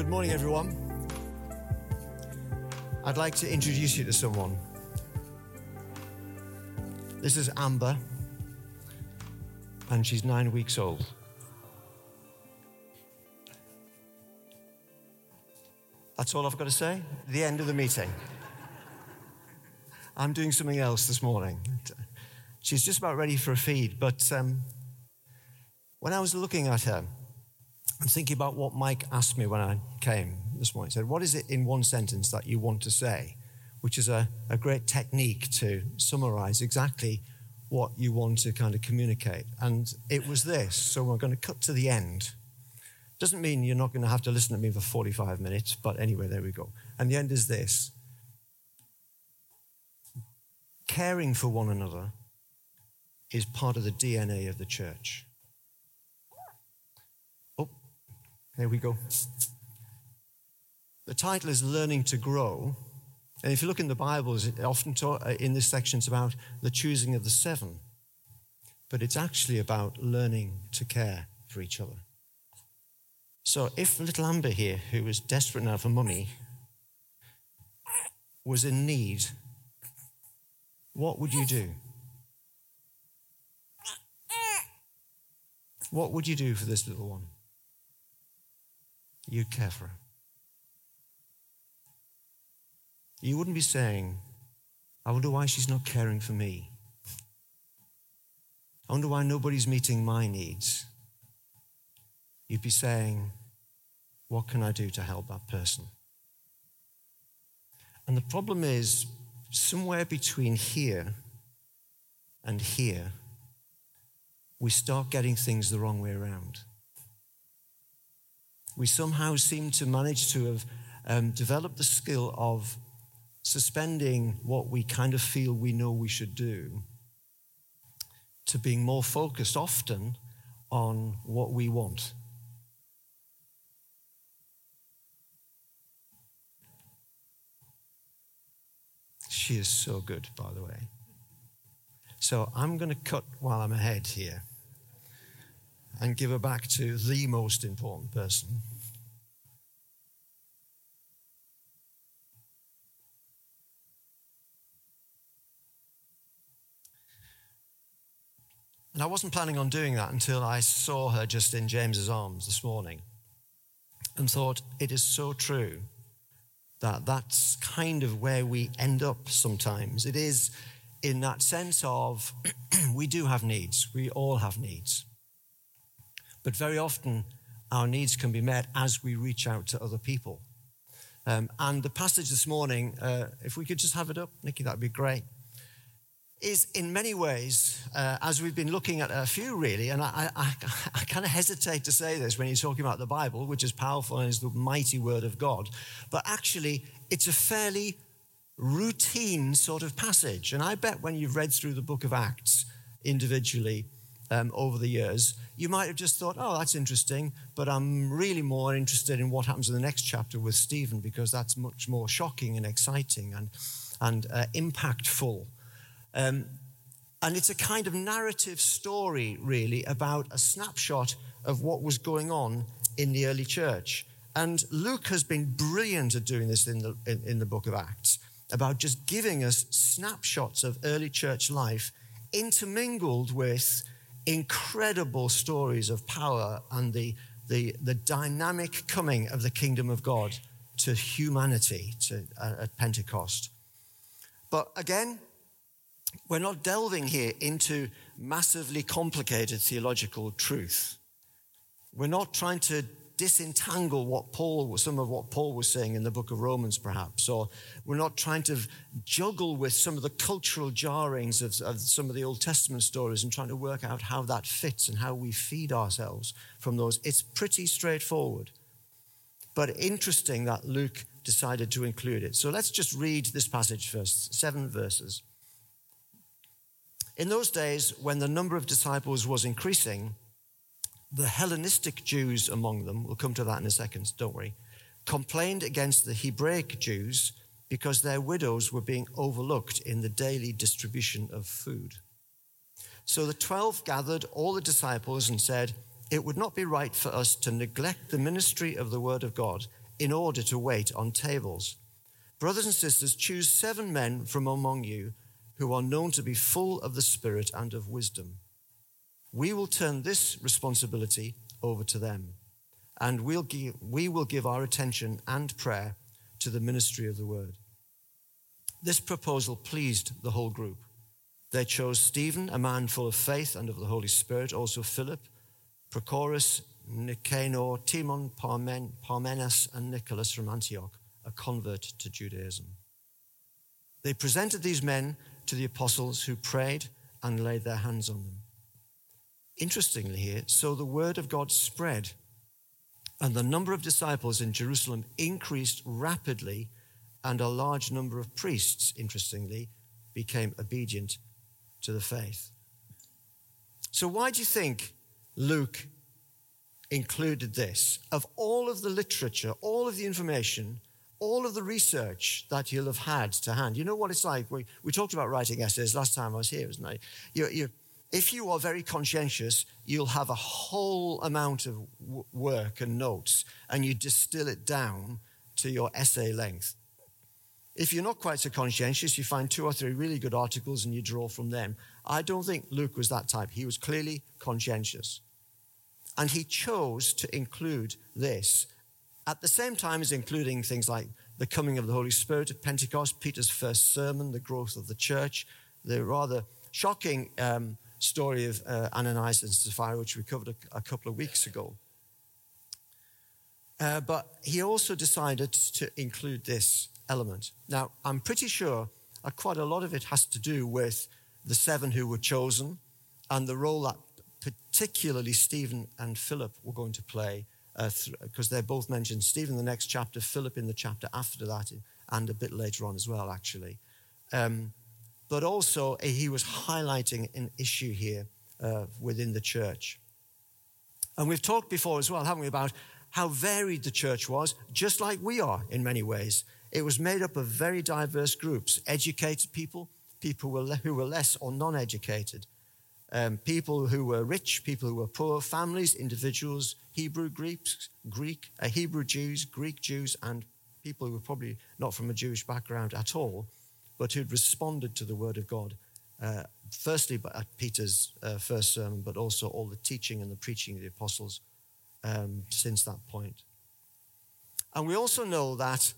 Good morning, everyone. I'd like to introduce you to someone. This is Amber, and she's 9 weeks old. That's all I've got to say. The end of the meeting. I'm doing something else this morning. She's just about ready for a feed, but when I was looking at her, I'm thinking about what Mike asked me when I came this morning. He said, what is it in one sentence that you want to say? Which is a great technique to summarize exactly what you want to kind of communicate. And it was this, so we're going to cut to the end. Doesn't mean you're not going to have to listen to me for 45 minutes, but anyway, there we go. And the end is this. Caring for one another is part of the DNA of the church. There we go. The title is Learning to Grow. And if you look in the Bible, often in this section, it's about the choosing of the seven. But it's actually about learning to care for each other. So if little Amber here, who was desperate now for mummy, was in need, what would you do? What would you do for this little one? You'd care for her. You wouldn't be saying, I wonder why she's not caring for me. I wonder why nobody's meeting my needs. You'd be saying, what can I do to help that person? And the problem is, somewhere between here and here, we start getting things the wrong way around. We somehow seem to manage to have developed the skill of suspending what we kind of feel we know we should do to being more focused often on what we want. She is so good, by the way. So I'm going to cut while I'm ahead here and give her back to the most important person. And I wasn't planning on doing that until I saw her just in James's arms this morning and thought, it is so true that that's kind of where we end up sometimes. It is in that sense of we do have needs. We all have needs. But very often, our needs can be met as we reach out to other people. And the passage this morning, if we could just have it up, Nicky, that would be great, is in many ways, as we've been looking at a few really, and I kind of hesitate to say this when you're talking about the Bible, which is powerful and is the mighty word of God, but actually it's a fairly routine sort of passage. And I bet when you've read through the book of Acts individually, over the years, you might have just thought, oh, that's interesting, but I'm really more interested in what happens in the next chapter with Stephen, because that's much more shocking and exciting and impactful. And it's a kind of narrative story, really, about a snapshot of what was going on in the early church. And Luke has been brilliant at doing this in the book of Acts, about just giving us snapshots of early church life intermingled with incredible stories of power and the dynamic coming of the kingdom of God to humanity at Pentecost. But again, we're not delving here into massively complicated theological truth. We're not trying to disentangle some of what Paul was saying in the book of Romans, perhaps, or we're not trying to juggle with some of the cultural jarrings of some of the Old Testament stories and trying to work out how that fits and how we feed ourselves from those. It's pretty straightforward, but interesting that Luke decided to include it. So let's just read this passage first, 7 verses. In those days, when the number of disciples was increasing, the Hellenistic Jews among them, we'll come to that in a second, don't worry, complained against the Hebraic Jews because their widows were being overlooked in the daily distribution of food. So the 12 gathered all the disciples and said, it would not be right for us to neglect the ministry of the word of God. in order to wait on tables. Brothers and sisters, choose 7 men from among you who are known to be full of the Spirit and of wisdom. We will turn this responsibility over to them, and we will give our attention and prayer to the ministry of the word. This proposal pleased the whole group. They chose Stephen, a man full of faith and of the Holy Spirit, also Philip, Prochorus, Nicanor, Timon, Parmen, Parmenas, and Nicholas from Antioch, a convert to Judaism. They presented these men to the apostles, who prayed and laid their hands on them. Interestingly here, so the word of God spread, and the number of disciples in Jerusalem increased rapidly, and a large number of priests, interestingly, became obedient to the faith. So why do you think Luke included this? Of all of the literature, all of the information, all of the research that you'll have had to hand. You know what it's like? We talked about writing essays last time I was here, wasn't I? If you are very conscientious, you'll have a whole amount of work and notes, and you distill it down to your essay length. If you're not quite so conscientious, you find 2 or 3 really good articles and you draw from them. I don't think Luke was that type. He was clearly conscientious. And he chose to include this at the same time as including things like the coming of the Holy Spirit at Pentecost, Peter's first sermon, the growth of the church, the rather shocking story of Ananias and Sapphira, which we covered a couple of weeks ago. But he also decided to include this element. Now, I'm pretty sure quite a lot of it has to do with the 7 who were chosen and the role that particularly Stephen and Philip were going to play, because they're both mentioned, Stephen in the next chapter, Philip in the chapter after that, and a bit later on as well, actually. But also, he was highlighting an issue here within the church. And we've talked before as well, haven't we, about how varied the church was, just like we are in many ways. It was made up of very diverse groups, educated people, people who were less or non-educated, people who were rich, people who were poor, families, individuals, Hebrew Jews, and people who were probably not from a Jewish background at all, but who'd responded to the word of God, firstly at Peter's first sermon, but also all the teaching and the preaching of the apostles since that point. And we also know that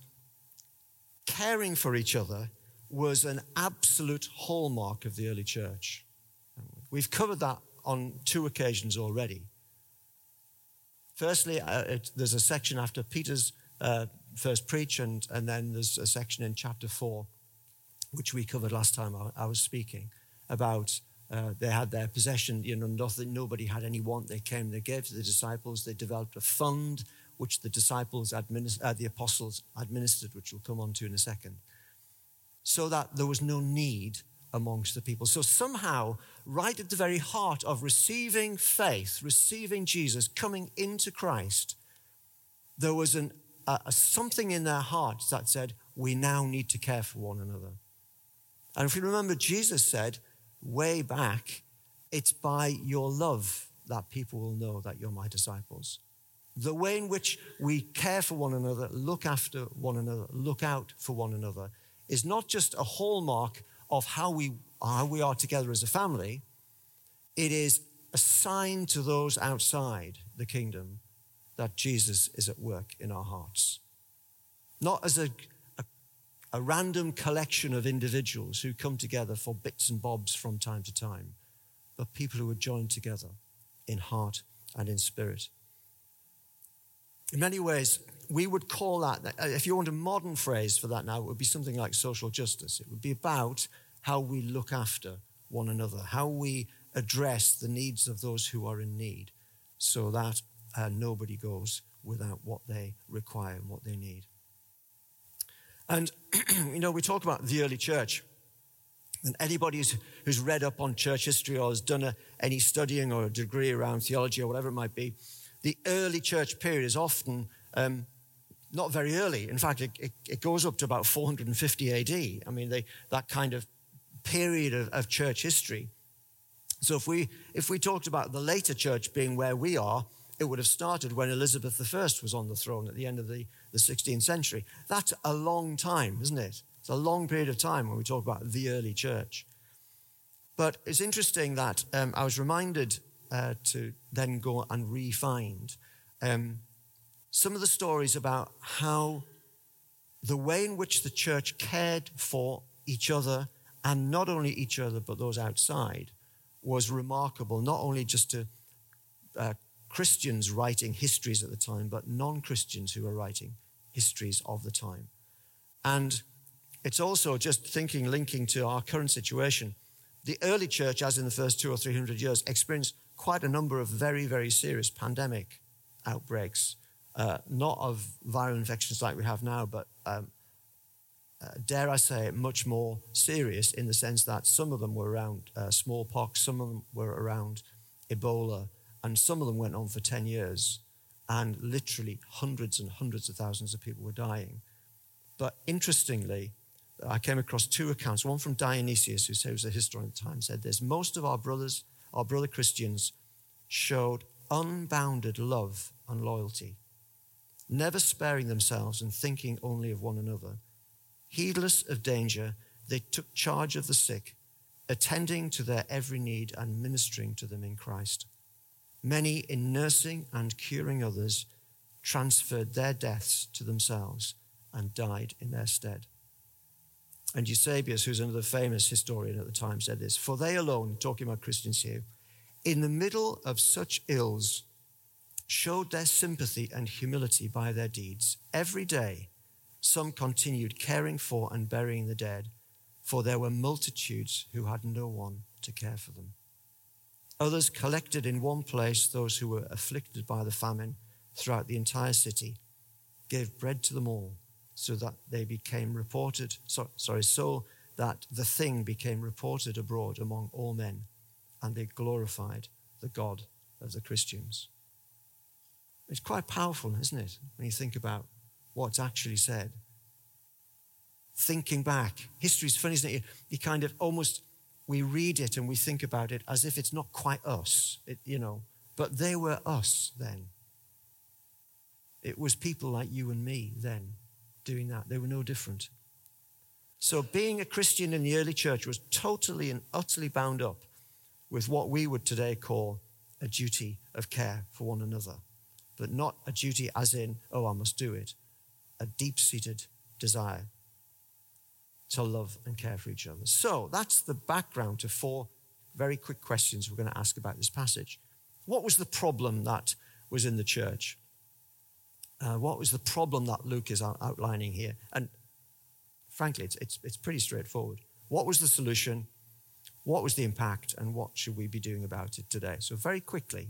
caring for each other was an absolute hallmark of the early church. We've covered that on 2 occasions already. Firstly, there's a section after Peter's first preach, and then there's a section in chapter 4, which we covered last time I was speaking, about they had their possession, nobody had any want. They came, they gave to the disciples, they developed a fund, which the apostles administered, which we'll come on to in a second, so that there was no need amongst the people. So somehow, right at the very heart of receiving faith, receiving Jesus, coming into Christ, there was something in their hearts that said, we now need to care for one another. And if you remember, Jesus said way back, it's by your love that people will know that you're my disciples. The way in which we care for one another, look after one another, look out for one another, is not just a hallmark of how we are together as a family. It is a sign to those outside the kingdom that Jesus is at work in our hearts. Not as a random collection of individuals who come together for bits and bobs from time to time, but people who are joined together in heart and in spirit. In many ways, we would call that, if you want a modern phrase for that now, it would be something like social justice. It would be about how we look after one another, how we address the needs of those who are in need, so that nobody goes without what they require and what they need. And, we talk about the early church, and anybody who's read up on church history or has done any studying or a degree around theology or whatever it might be, the early church period is often not very early. In fact, it goes up to about 450 AD. I mean, that kind of period of church history. So if we talked about the later church being where we are, It would have started when Elizabeth I was on the throne at the end of the 16th century. That's a long time, isn't it? It's a long period of time when we talk about the early church. But it's interesting that I was reminded to then go and re-find some of the stories about how the way in which the church cared for each other, and not only each other but those outside, was remarkable, not only just to Christians writing histories at the time, but non-Christians who were writing histories of the time. And it's also just thinking, linking to our current situation. The early church, as in the first 200 or 300 years, experienced quite a number of very, very serious pandemic outbreaks, not of viral infections like we have now, but dare I say, much more serious in the sense that some of them were around smallpox, some of them were around Ebola, and some of them went on for 10 years, and literally hundreds and hundreds of thousands of people were dying. But interestingly, I came across two accounts, one from Dionysius, who was a historian at the time, said this: most of our brother Christians showed unbounded love and loyalty, never sparing themselves and thinking only of one another. Heedless of danger, they took charge of the sick, attending to their every need and ministering to them in Christ. Many, in nursing and curing others, transferred their deaths to themselves and died in their stead. And Eusebius, who's another famous historian at the time, said this: for they alone, talking about Christians here, in the middle of such ills, showed their sympathy and humility by their deeds. Every day, some continued caring for and burying the dead, for there were multitudes who had no one to care for them. Others collected in one place those who were afflicted by the famine throughout the entire city, gave bread to them all, so that the thing became reported abroad among all men, and they glorified the God of the Christians. It's quite powerful, isn't it, when you think about what's actually said? Thinking back, history's funny, isn't it? You kind of almost, we read it and we think about it as if it's not quite us, but they were us then. It was people like you and me then doing that. They were no different. So being a Christian in the early church was totally and utterly bound up with what we would today call a duty of care for one another, but not a duty as in, oh, I must do it, a deep-seated desire to love and care for each other. So that's the background to four very quick questions we're going to ask about this passage. What was the problem that was in the church? What was the problem that Luke is outlining here? And frankly, it's pretty straightforward. What was the solution? What was the impact? And what should we be doing about it today? So very quickly,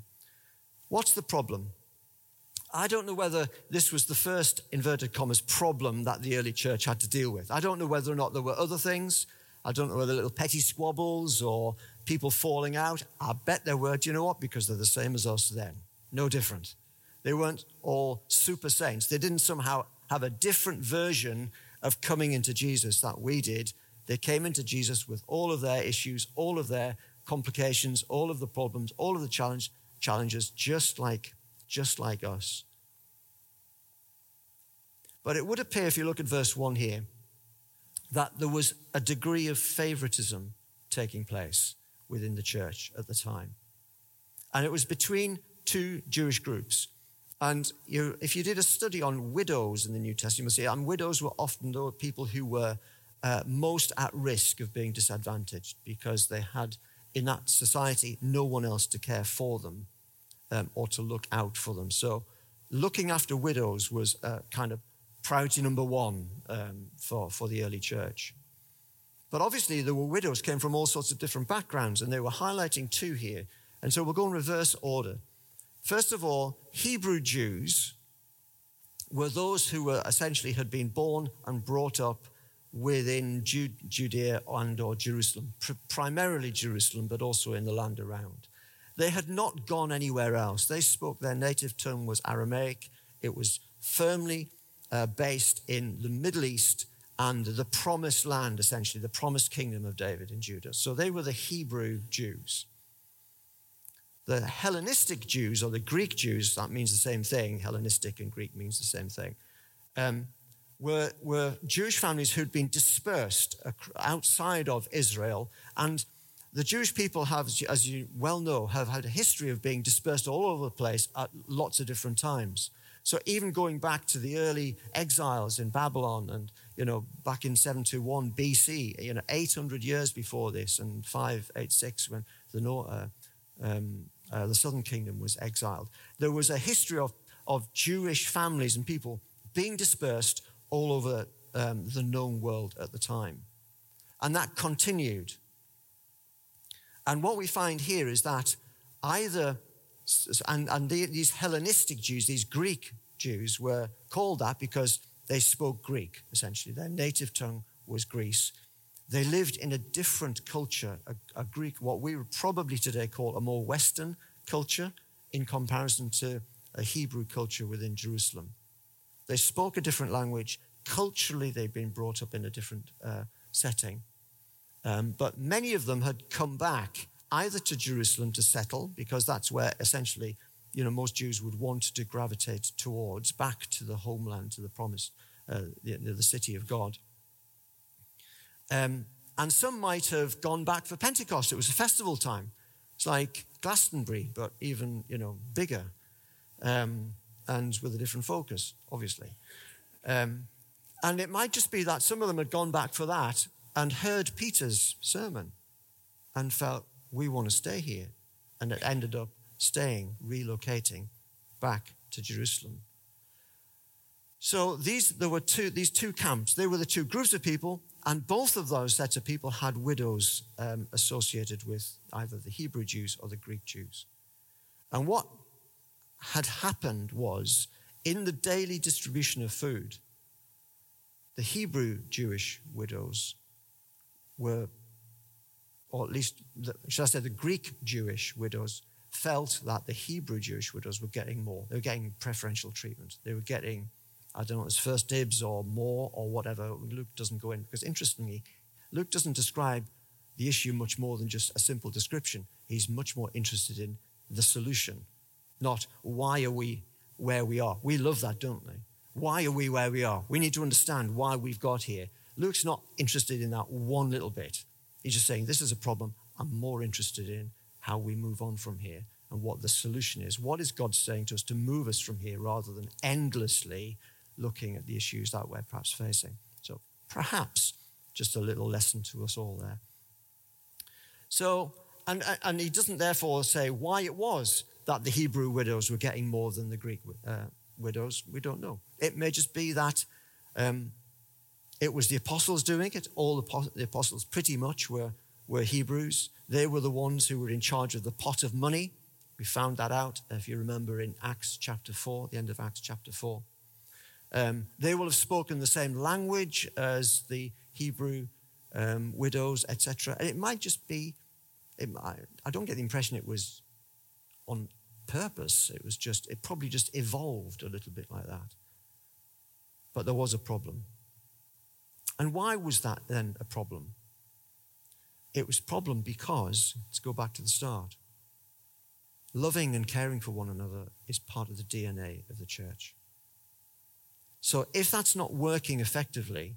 what's the problem? I don't know whether this was the first, inverted commas, problem that the early church had to deal with. I don't know whether or not there were other things. I don't know whether little petty squabbles or people falling out. I bet there were. Do you know what? Because they're the same as us then. No different. They weren't all super saints. They didn't somehow have a different version of coming into Jesus that we did. They came into Jesus with all of their issues, all of their complications, all of the problems, all of the challenges, just like us. But it would appear, if you look at verse 1 here, that there was a degree of favoritism taking place within the church at the time. And it was between two Jewish groups. And if you did a study on widows in the New Testament, you'll see, and widows were often the people who were most at risk of being disadvantaged because they had, in that society, no one else to care for them or to look out for them. So looking after widows was kind of priority number one for the early church. But obviously there were widows came from all sorts of different backgrounds, and they were highlighting two here. And so we'll go in reverse order. First of all, Hebrew Jews were those who were essentially had been born and brought up within Judea and or Jerusalem, primarily Jerusalem, but also in the land around. They had not gone anywhere else. They spoke, their native tongue was Aramaic. It was firmly based in the Middle East and the promised land, essentially, the promised kingdom of David and Judah. So they were the Hebrew Jews. The Hellenistic Jews, or the Greek Jews, that means the same thing. Hellenistic and Greek means the same thing. Were Jewish families who'd been dispersed outside of Israel. And the Jewish people have, as you well know, have had a history of being dispersed all over the place at lots of different times. So even going back to the early exiles in Babylon and, back in 721 BC, 800 years before this, and 586 when the southern kingdom was exiled, there was a history of Jewish families and people being dispersed all over the known world at the time. And that continued. And what we find here is that either... And these Hellenistic Jews, these Greek Jews, were called that because they spoke Greek, essentially. Their native tongue was Greece. They lived in a different culture, a Greek, what we would probably today call a more Western culture in comparison to a Hebrew culture within Jerusalem. They spoke a different language. Culturally, they'd been brought up in a different setting. But many of them had come back either to Jerusalem to settle, because that's where essentially, most Jews would want to gravitate towards, back to the homeland, to the promised, the city of God. And some might have gone back for Pentecost. It was a festival time. It's like Glastonbury, but even, bigger, and with a different focus, obviously. And it might just be that some of them had gone back for that and heard Peter's sermon and felt, we want to stay here. And it ended up staying, relocating back to Jerusalem. So these two camps. They were the two groups of people, and both of those sets of people had widows associated with either the Hebrew Jews or the Greek Jews. And what had happened was, in the daily distribution of food, the Hebrew Jewish widows were, or at least, the Greek Jewish widows felt that the Hebrew Jewish widows were getting more. They were getting preferential treatment. They were getting, it's first dibs or more or whatever. Luke doesn't go in, because interestingly, Luke doesn't describe the issue much more than just a simple description. He's much more interested in the solution, not why are we where we are. We love that, don't we? Why are we where we are? We need to understand why we've got here. Luke's not interested in that one little bit. He's just saying, this is a problem. I'm more interested in how we move on from here and what the solution is. What is God saying to us to move us from here rather than endlessly looking at the issues that we're perhaps facing? So perhaps just a little lesson to us all there. So, and he doesn't therefore say why it was that the Hebrew widows were getting more than the Greek widows. We don't know. It may just be that... it was the apostles doing it. All the apostles pretty much were Hebrews. They were the ones who were in charge of the pot of money. We found that out, if you remember, in Acts chapter 4, the end of Acts chapter 4. They will have spoken the same language as the Hebrew widows, etc. And it might just be, I don't get the impression it was on purpose. It probably just evolved a little bit like that. But there was a problem. And why was that then a problem? It was a problem because, let's go back to the start, loving and caring for one another is part of the DNA of the church. So if that's not working effectively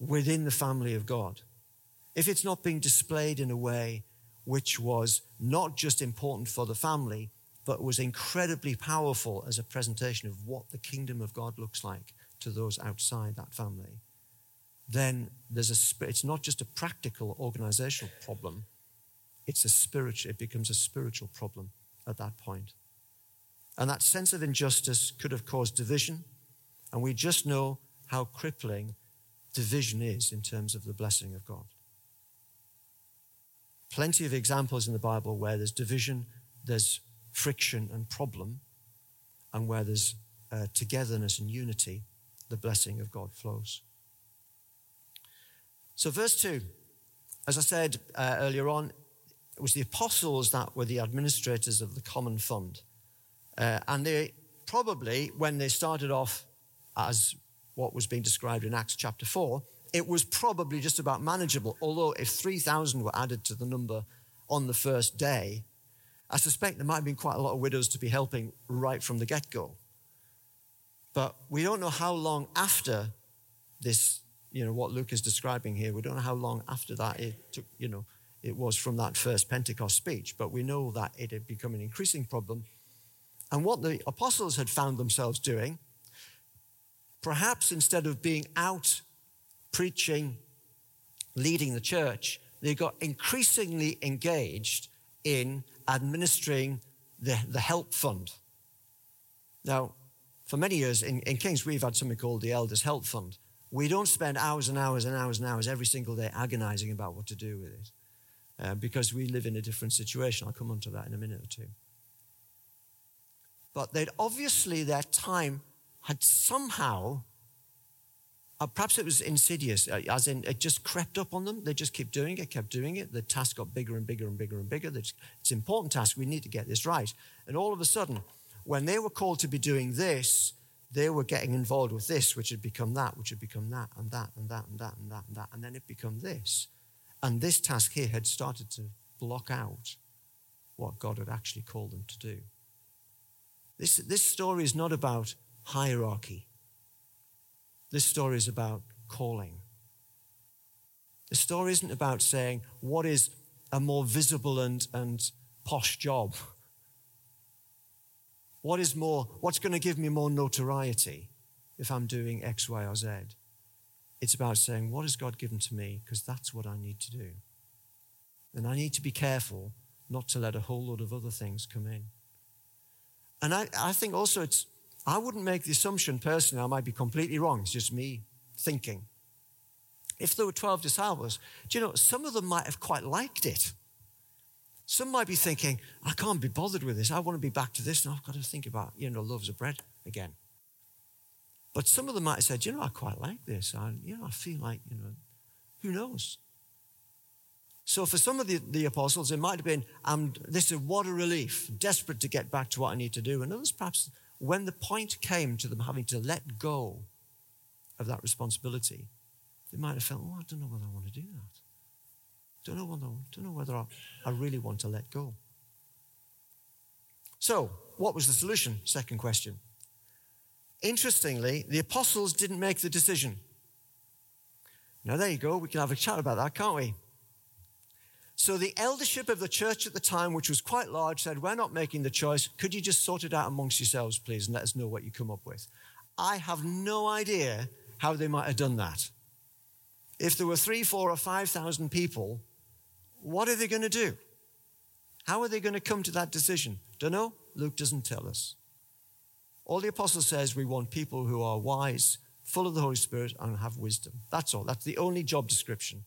within the family of God, if it's not being displayed in a way which was not just important for the family, but was incredibly powerful as a presentation of what the kingdom of God looks like to those outside that family, then it's not just a practical organizational problem, it becomes a spiritual problem at that point. And that sense of injustice could have caused division, and we just know how crippling division is in terms of the blessing of God. Plenty of examples in the Bible where there's division, there's friction and problem, and where there's togetherness and unity, the blessing of God flows. So verse 2, as I said earlier on, it was the apostles that were the administrators of the common fund. And they probably, when they started off as what was being described in Acts chapter 4, it was probably just about manageable, although if 3,000 were added to the number on the first day, I suspect there might have been quite a lot of widows to be helping right from the get-go. But we don't know how long after this, what Luke is describing here, we don't know how long after that it took, it was from that first Pentecost speech, but we know that it had become an increasing problem. And what the apostles had found themselves doing, perhaps instead of being out preaching, leading the church, they got increasingly engaged in administering the help fund. Now, for many years in Kings, we've had something called the Elders' Help Fund. We don't spend hours and hours and hours and hours every single day agonizing about what to do with it because we live in a different situation. I'll come on to that in a minute or two. But they'd obviously, their time had somehow, perhaps it was insidious, as in it just crept up on them. They just kept doing it. The task got bigger and bigger and bigger and bigger. It's an important task. We need to get this right. And all of a sudden, when they were called to be doing this, they were getting involved with this, which had become that, and that, and that, and that, and that, and that. And then it became this. And this task here had started to block out what God had actually called them to do. This story is not about hierarchy. This story is about calling. The story isn't about saying, what is a more visible and posh job? What's going to give me more notoriety if I'm doing X, Y, or Z? It's about saying, what has God given to me? Because that's what I need to do. And I need to be careful not to let a whole lot of other things come in. And I think also I wouldn't make the assumption personally, I might be completely wrong, it's just me thinking. If there were 12 disciples, some of them might have quite liked it. Some might be thinking, I can't be bothered with this, I want to be back to this, and I've got to think about, loaves of bread again. But some of them might have said, I quite like this, I feel like, who knows? So for some of the apostles, it might have been, what a relief, desperate to get back to what I need to do. And others perhaps, when the point came to them having to let go of that responsibility, they might have felt, I don't know whether I want to do that. Don't know whether I really want to let go. So, what was the solution? Second question. Interestingly, the apostles didn't make the decision. Now, there you go. We can have a chat about that, can't we? So the eldership of the church at the time, which was quite large, said, we're not making the choice. Could you just sort it out amongst yourselves, please, and let us know what you come up with? I have no idea how they might have done that. If there were 3, 4, or 5,000 people, what are they going to do? How are they going to come to that decision? Don't know. Luke doesn't tell us. All the apostle says, we want people who are wise, full of the Holy Spirit, and have wisdom. That's all. That's the only job description.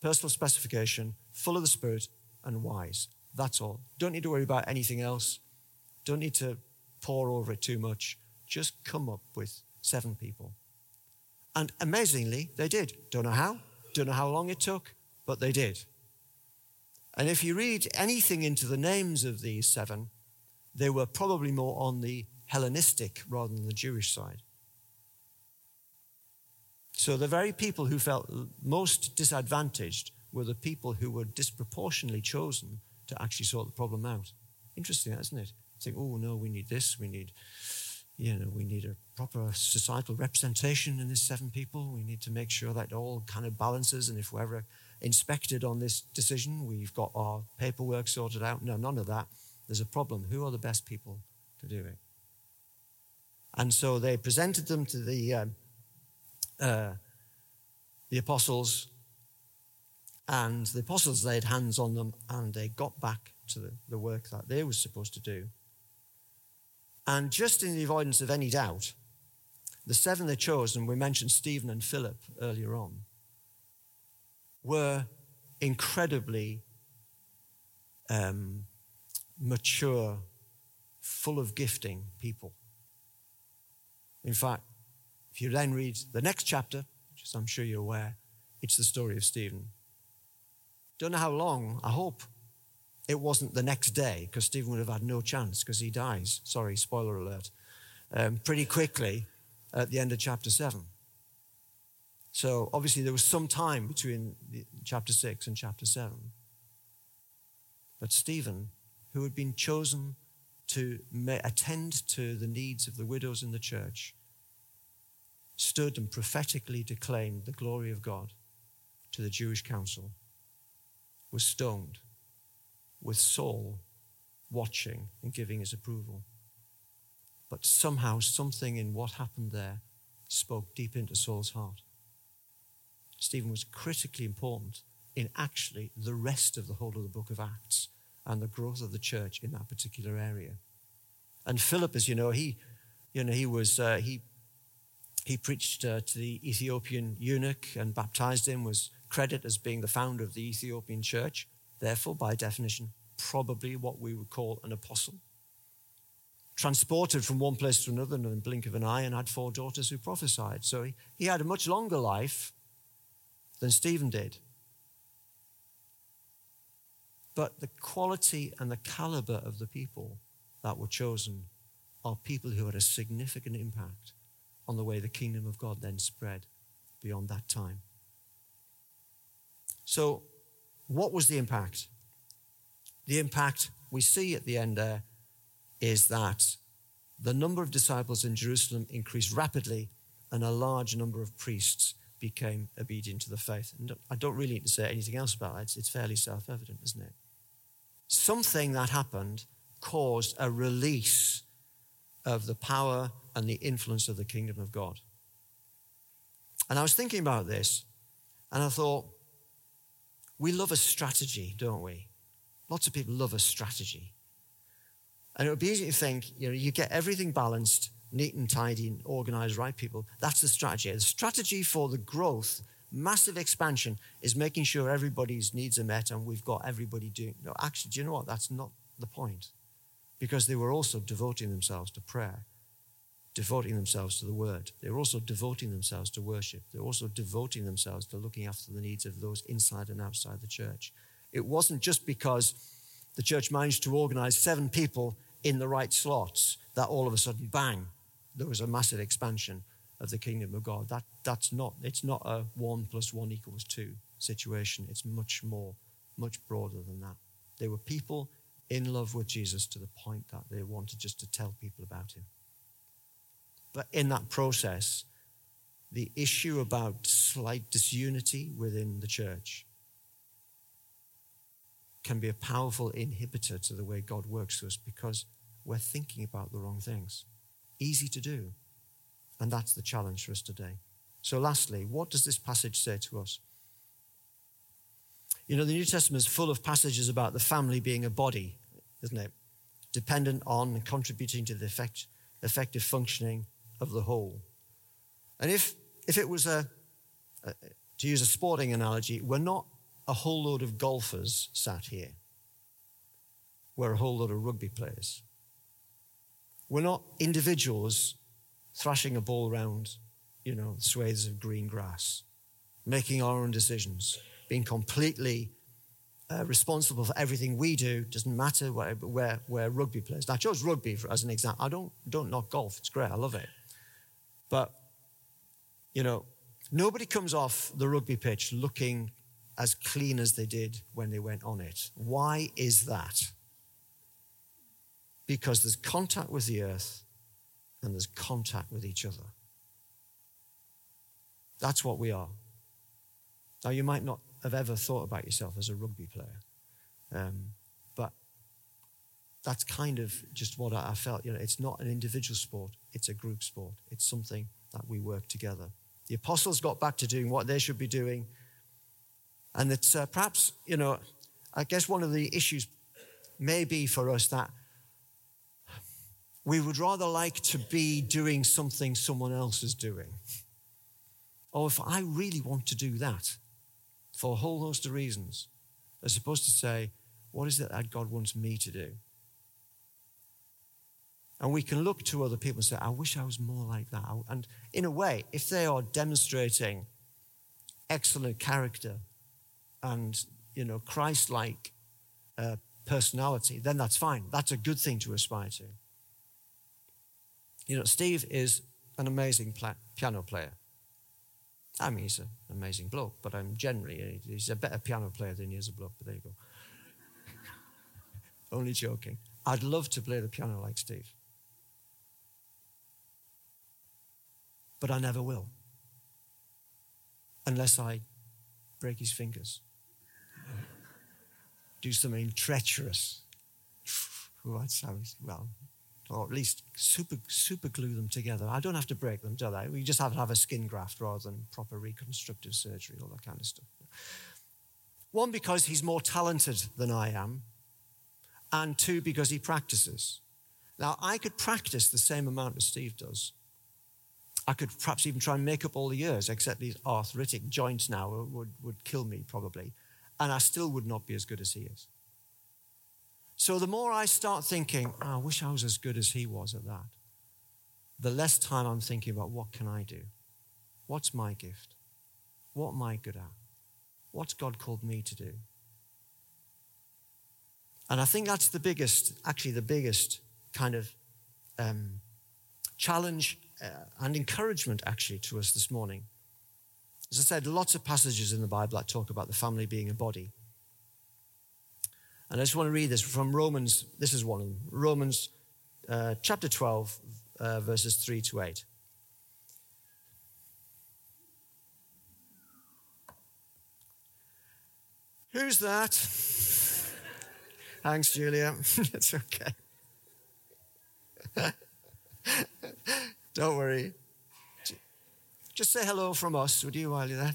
Personal specification, full of the Spirit and wise. That's all. Don't need to worry about anything else. Don't need to pore over it too much. Just come up with 7 people. And amazingly, they did. Don't know how. Don't know how long it took, but they did. And if you read anything into the names of these 7, they were probably more on the Hellenistic rather than the Jewish side. So the very people who felt most disadvantaged were the people who were disproportionately chosen to actually sort the problem out. Interesting, isn't it? Think, we need this. We need, we need a proper societal representation in these 7 people. We need to make sure that all kind of balances. And if we're ever inspected on this decision, we've got our paperwork sorted out. No, none of that. There's a problem. Who are the best people to do it? And so they presented them to the apostles, and the apostles laid hands on them, and they got back to the work that they were supposed to do. And just in the avoidance of any doubt, the 7 they chose, and we mentioned Stephen and Philip earlier on, were incredibly mature, full of gifting people. In fact, if you then read the next chapter, which I'm sure you're aware, it's the story of Stephen. Don't know how long, I hope it wasn't the next day, because Stephen would have had no chance because he dies. Sorry, spoiler alert. Pretty quickly at the end of chapter 7. So obviously there was some time between chapter 6 and chapter 7. But Stephen, who had been chosen to attend to the needs of the widows in the church, stood and prophetically declaimed the glory of God to the Jewish council, was stoned, with Saul watching and giving his approval. But somehow, something in what happened there spoke deep into Saul's heart. Stephen was critically important in actually the rest of the whole of the book of Acts and the growth of the church in that particular area. And Philip, as he preached to the Ethiopian eunuch and baptized him, was credited as being the founder of the Ethiopian church, therefore, by definition, probably what we would call an apostle. Transported from one place to another in the blink of an eye, and had 4 daughters who prophesied. So he had a much longer life than Stephen did. But the quality and the caliber of the people that were chosen are people who had a significant impact on the way the kingdom of God then spread beyond that time. So what was the impact? The impact we see at the end there is that the number of disciples in Jerusalem increased rapidly, and a large number of priests became obedient to the faith. And I don't really need to say anything else about that. It's fairly self-evident, isn't it? Something that happened caused a release of the power and the influence of the kingdom of God. And I was thinking about this, and I thought, we love a strategy, don't we? Lots of people love a strategy. And it would be easy to think, you get everything balanced, neat and tidy and organized, right, people? That's the strategy. The strategy for the growth, massive expansion, is making sure everybody's needs are met and we've got everybody doing. No, actually, do you know what? That's not the point. Because they were also devoting themselves to prayer, devoting themselves to the word. They were also devoting themselves to worship. They were also devoting themselves to looking after the needs of those inside and outside the church. It wasn't just because the church managed to organize 7 people in the right slots that all of a sudden, bang, there was a massive expansion of the kingdom of God. It's not a 1 + 1 = 2 situation. It's much more, much broader than that. They were people in love with Jesus to the point that they wanted just to tell people about him. But in that process, the issue about slight disunity within the church can be a powerful inhibitor to the way God works to us, because we're thinking about the wrong things. Easy to do. And that's the challenge for us today. So lastly, what does this passage say to us? The New Testament is full of passages about the family being a body, isn't it? Dependent on and contributing to the effective functioning of the whole. And if it was to use a sporting analogy, we're not a whole load of golfers sat here. We're a whole load of rugby players. We're not individuals thrashing a ball around, swathes of green grass, making our own decisions, being completely responsible for everything we do. Doesn't matter where rugby players. Now, I chose rugby as an example. I don't knock golf. It's great. I love it. But, nobody comes off the rugby pitch looking as clean as they did when they went on it. Why is that? Because there's contact with the earth and there's contact with each other. That's what we are. Now, you might not have ever thought about yourself as a rugby player, but that's kind of just what I felt. It's not an individual sport, it's a group sport. It's something that we work together. The apostles got back to doing what they should be doing, and it's perhaps, I guess one of the issues may be for us that we would rather like to be doing something someone else is doing. Oh, if I really want to do that for a whole host of reasons, as opposed to say, what is it that God wants me to do? And we can look to other people and say, I wish I was more like that. And in a way, if they are demonstrating excellent character and, Christ-like personality, then that's fine. That's a good thing to aspire to. Steve is an amazing piano player. I mean, he's an amazing bloke, but he's a better piano player than he is a bloke, but there you go. Only joking. I'd love to play the piano like Steve. But I never will. Unless I break his fingers. Do something treacherous. Well, or at least super glue them together. I don't have to break them, do I? We just have to have a skin graft rather than proper reconstructive surgery, all that kind of stuff. One, because he's more talented than I am, and two, because he practices. Now, I could practice the same amount as Steve does. I could perhaps even try and make up all the years, except these arthritic joints now would kill me probably, and I still would not be as good as he is. So the more I start thinking, oh, I wish I was as good as he was at that, the less time I'm thinking about what can I do? What's my gift? What am I good at? What's God called me to do? And I think that's the biggest kind of challenge and encouragement actually to us this morning. As I said, lots of passages in the Bible that talk about the family being a body. And I just want to read this from Romans. This is one of them. Romans chapter 12, verses 3 to 8. Who's that? Thanks, Julia. It's okay. Don't worry. Just say hello from us, would you, while you're there?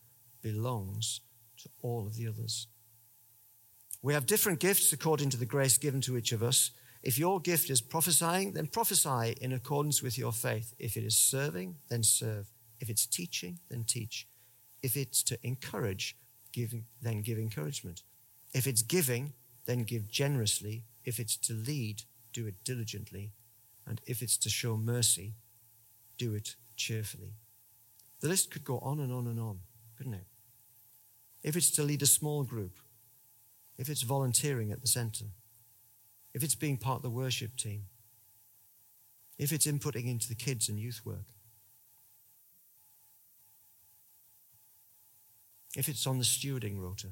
belongs to all of the others. We have different gifts according to the grace given to each of us. If your gift is prophesying, then prophesy in accordance with your faith. If it is serving, then serve. If it's teaching, then teach. If it's to encourage, then give encouragement. If it's giving, then give generously. If it's to lead, do it diligently. And if it's to show mercy, do it cheerfully. The list could go on and on and on, couldn't it? If it's to lead a small group, if it's volunteering at the centre, if it's being part of the worship team, if it's inputting into the kids and youth work, if it's on the stewarding rota,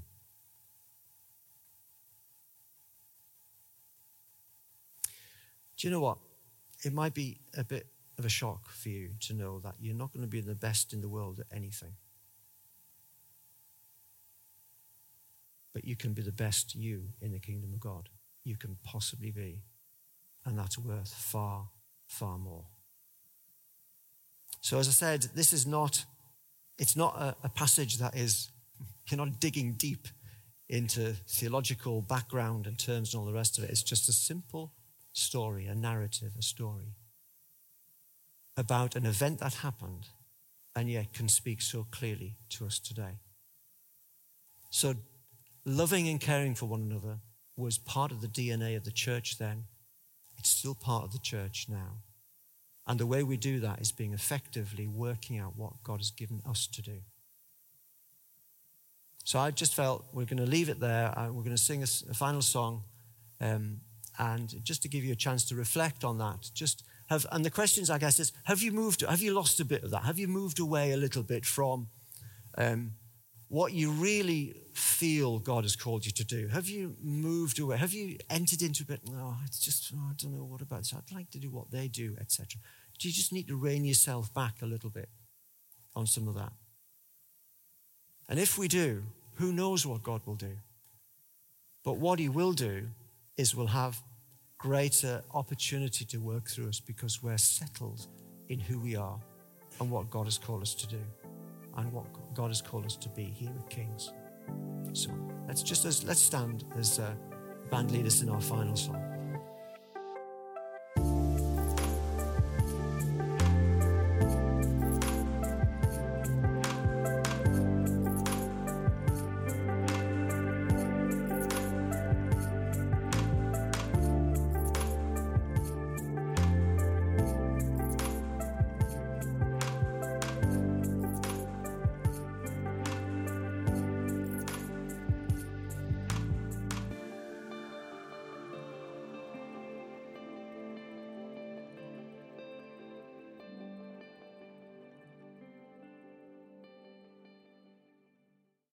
do you know what? It might be a bit of a shock for you to know that you're not going to be the best in the world at anything. But you can be the best you in the kingdom of God you can possibly be. And that's worth far, far more. So as I said, this is not, it's not a passage that is, you're not digging deep into theological background and terms and all the rest of it. It's just a simple story, a narrative, a story about an event that happened and yet can speak so clearly to us today. So loving and caring for one another was part of the DNA of the church then. It's still part of the church now. And the way we do that is being effectively working out what God has given us to do. So I just felt we're going to leave it there. We're going to sing a final song. And just to give you a chance to reflect on that, and the questions, I guess, is, have you lost a bit of that? Have you moved away a little bit from what you really feel God has called you to do? Have you moved away? Have you entered into a bit, I don't know what about this. I'd like to do what they do, etc. Do you just need to rein yourself back a little bit on some of that? And if we do, who knows what God will do? But what he will do is we'll have greater opportunity to work through us because we're settled in who we are and what God has called us to do and what God has called us to be here at Kings. So let's stand as band leaders in our final song.